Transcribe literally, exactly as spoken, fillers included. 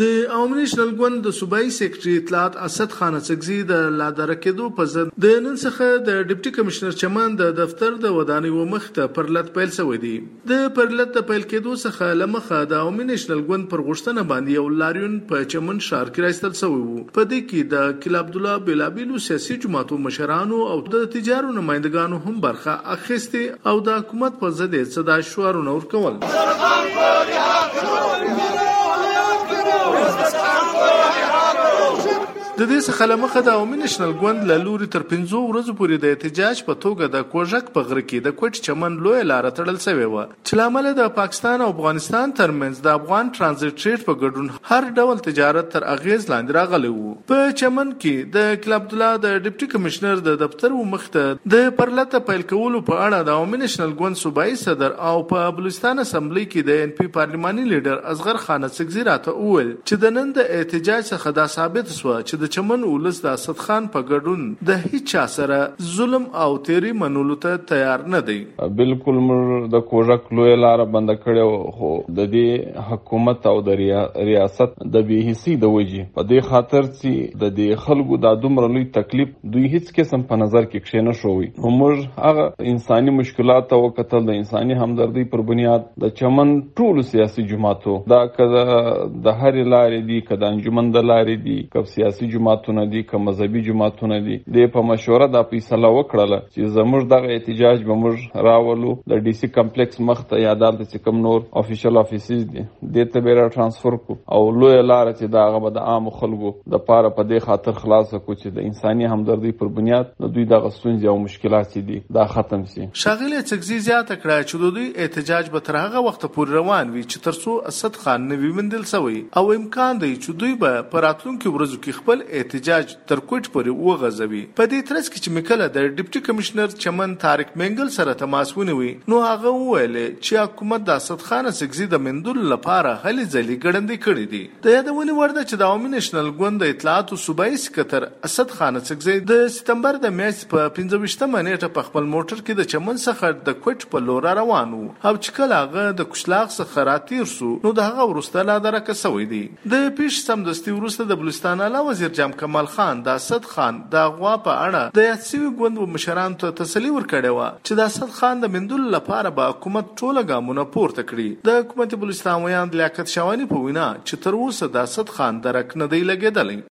د Awami national ګوند د صوبایي سیکرټري اطلاعات اسد خان اڅکزی د لاداره کېدو په ضد د نن څخه د ډپټي کمشنر چمن د دفتر د ودانیو مخته پرلت پیل شوی دی. د پرلت د پیل کېدو څخه لمخه د عوامي نیشنل ګوند پر غوښتنه باندې یو لاریون په چمن ښار کې راستل شوی و. په دې کې د کلا عبدالله بېلابېلو سیاسي جماعتو مشرانو او د تجارو نمایندګانو هم برخه اخیستې او د حکومت پر ضد یې صدا شعارونه ورکول. د دې څخه لمخه د عوامي نیشنل ګوند له لوري تر پنځو ورځو پورې د احتجاج په توګه د کوژک په غره کې د کوټې چمن لویه لاره تړل شوې وه، چې له امله د پاکستان او افغانستان ترمنځ د افغان ترانزیټ ټریډ په ګډون هر ډول تجارت تر اغیز لاندې راغلی و. په چمن کې د کلا عبدالله د ډپټي کمشنر د دفتر و مخته د پرلته پیل کولو په اړه د عوامي نیشنل ګوند صوبایي صدر او په بلوچستان اسمبلی کې د ان پی پارلماني لیډر اصغر خان اڅکزی راته وویل چې د نن د احتجاج څخه دا ثابت شوه چې د چمن ولس د اسد خان په ګډون د هیچا سره ظلم او تیری منولو ته تیار نه دی. بالکل موږ د کوژک لویه لاره بنده کړې، خو د دې حکومت او د ریاست د بې حسۍ د وجې په دې خاطر چې د دې خلکو دا دومره لوی تکلیف دوی هیڅ قسم په نظر کې کښې نه شوی. نو موږ هغه انساني مشکلات ته وکتل، د انساني همدردۍ پر بنیاد د چمن ټولو سیاسي جماعتو، دا که د هرې لارې دي، که د انجمن د لارې دي، که سیاسي جماعتونه دي، که مذهبي جماعتونه دي، دې په مشوره دا فیصله وکړله چې زموږ دغه احتجاج به موږ راولو د ډي سي کمپلیکس مخته یا دلته چې کوم نور افیشل افیسز دي دې ته به را ټرانسفر کو، او لویه لاره چې دا هغه به د عامو خلکو دپاره په دې خاطر خلاصه کو چې د انساني همدردۍ پر بنیاد د دوی دغه ستونزې او مشکلات چې دي دا ختم شي. ښاغلي اڅکزي زیاته کړه چې د دوی احتجاج به تر هغه وخته پورې روان وي چې تر څو اسد خان نه وي ویندل شوی، او امکان دی چې دوی به په راتلونکو ورځو کې خپل احتجاج تر کوټ پورې وغځوي. په دې ترڅ کې چې مې کله د ډپټي کمشنر چمن طارق منګل سره تماس ونیوي، نو هغه وویل چې حکومت د اسد خان اڅکزي د مندلو لپاره هلې ځلې ګړندې کړې دي. د یادونې وړ ده چې د عوامي نیشنل ګوند د اطلاعاتو صوبایي سکتر اسد خان اڅکزي د سپتمبر د میاشتې په پنځه ویشتمه نېټه په خپل موټر کې د چمن څخه د کوټ په لور روان و، او چې کله هغه د کچلاغ څخه راتېر شو نو د هغه وروسته لادرکه شوی دی. د پیښې سمدستي وروسته د بلوچستان وزیر جام کمال خان د اسد خان د غوا په اړه د یاد سوي ګوند و مشرانو ته تسلي ورکړې وه چې د اسد خان د مندلو لپاره به حکومت ټوله ګامونه پورته کړي. د حکومت بلوچستان ویاند لیاقت شاواني په وینا چې تر اوسه د اسد خان درک نه دی لګېدلی.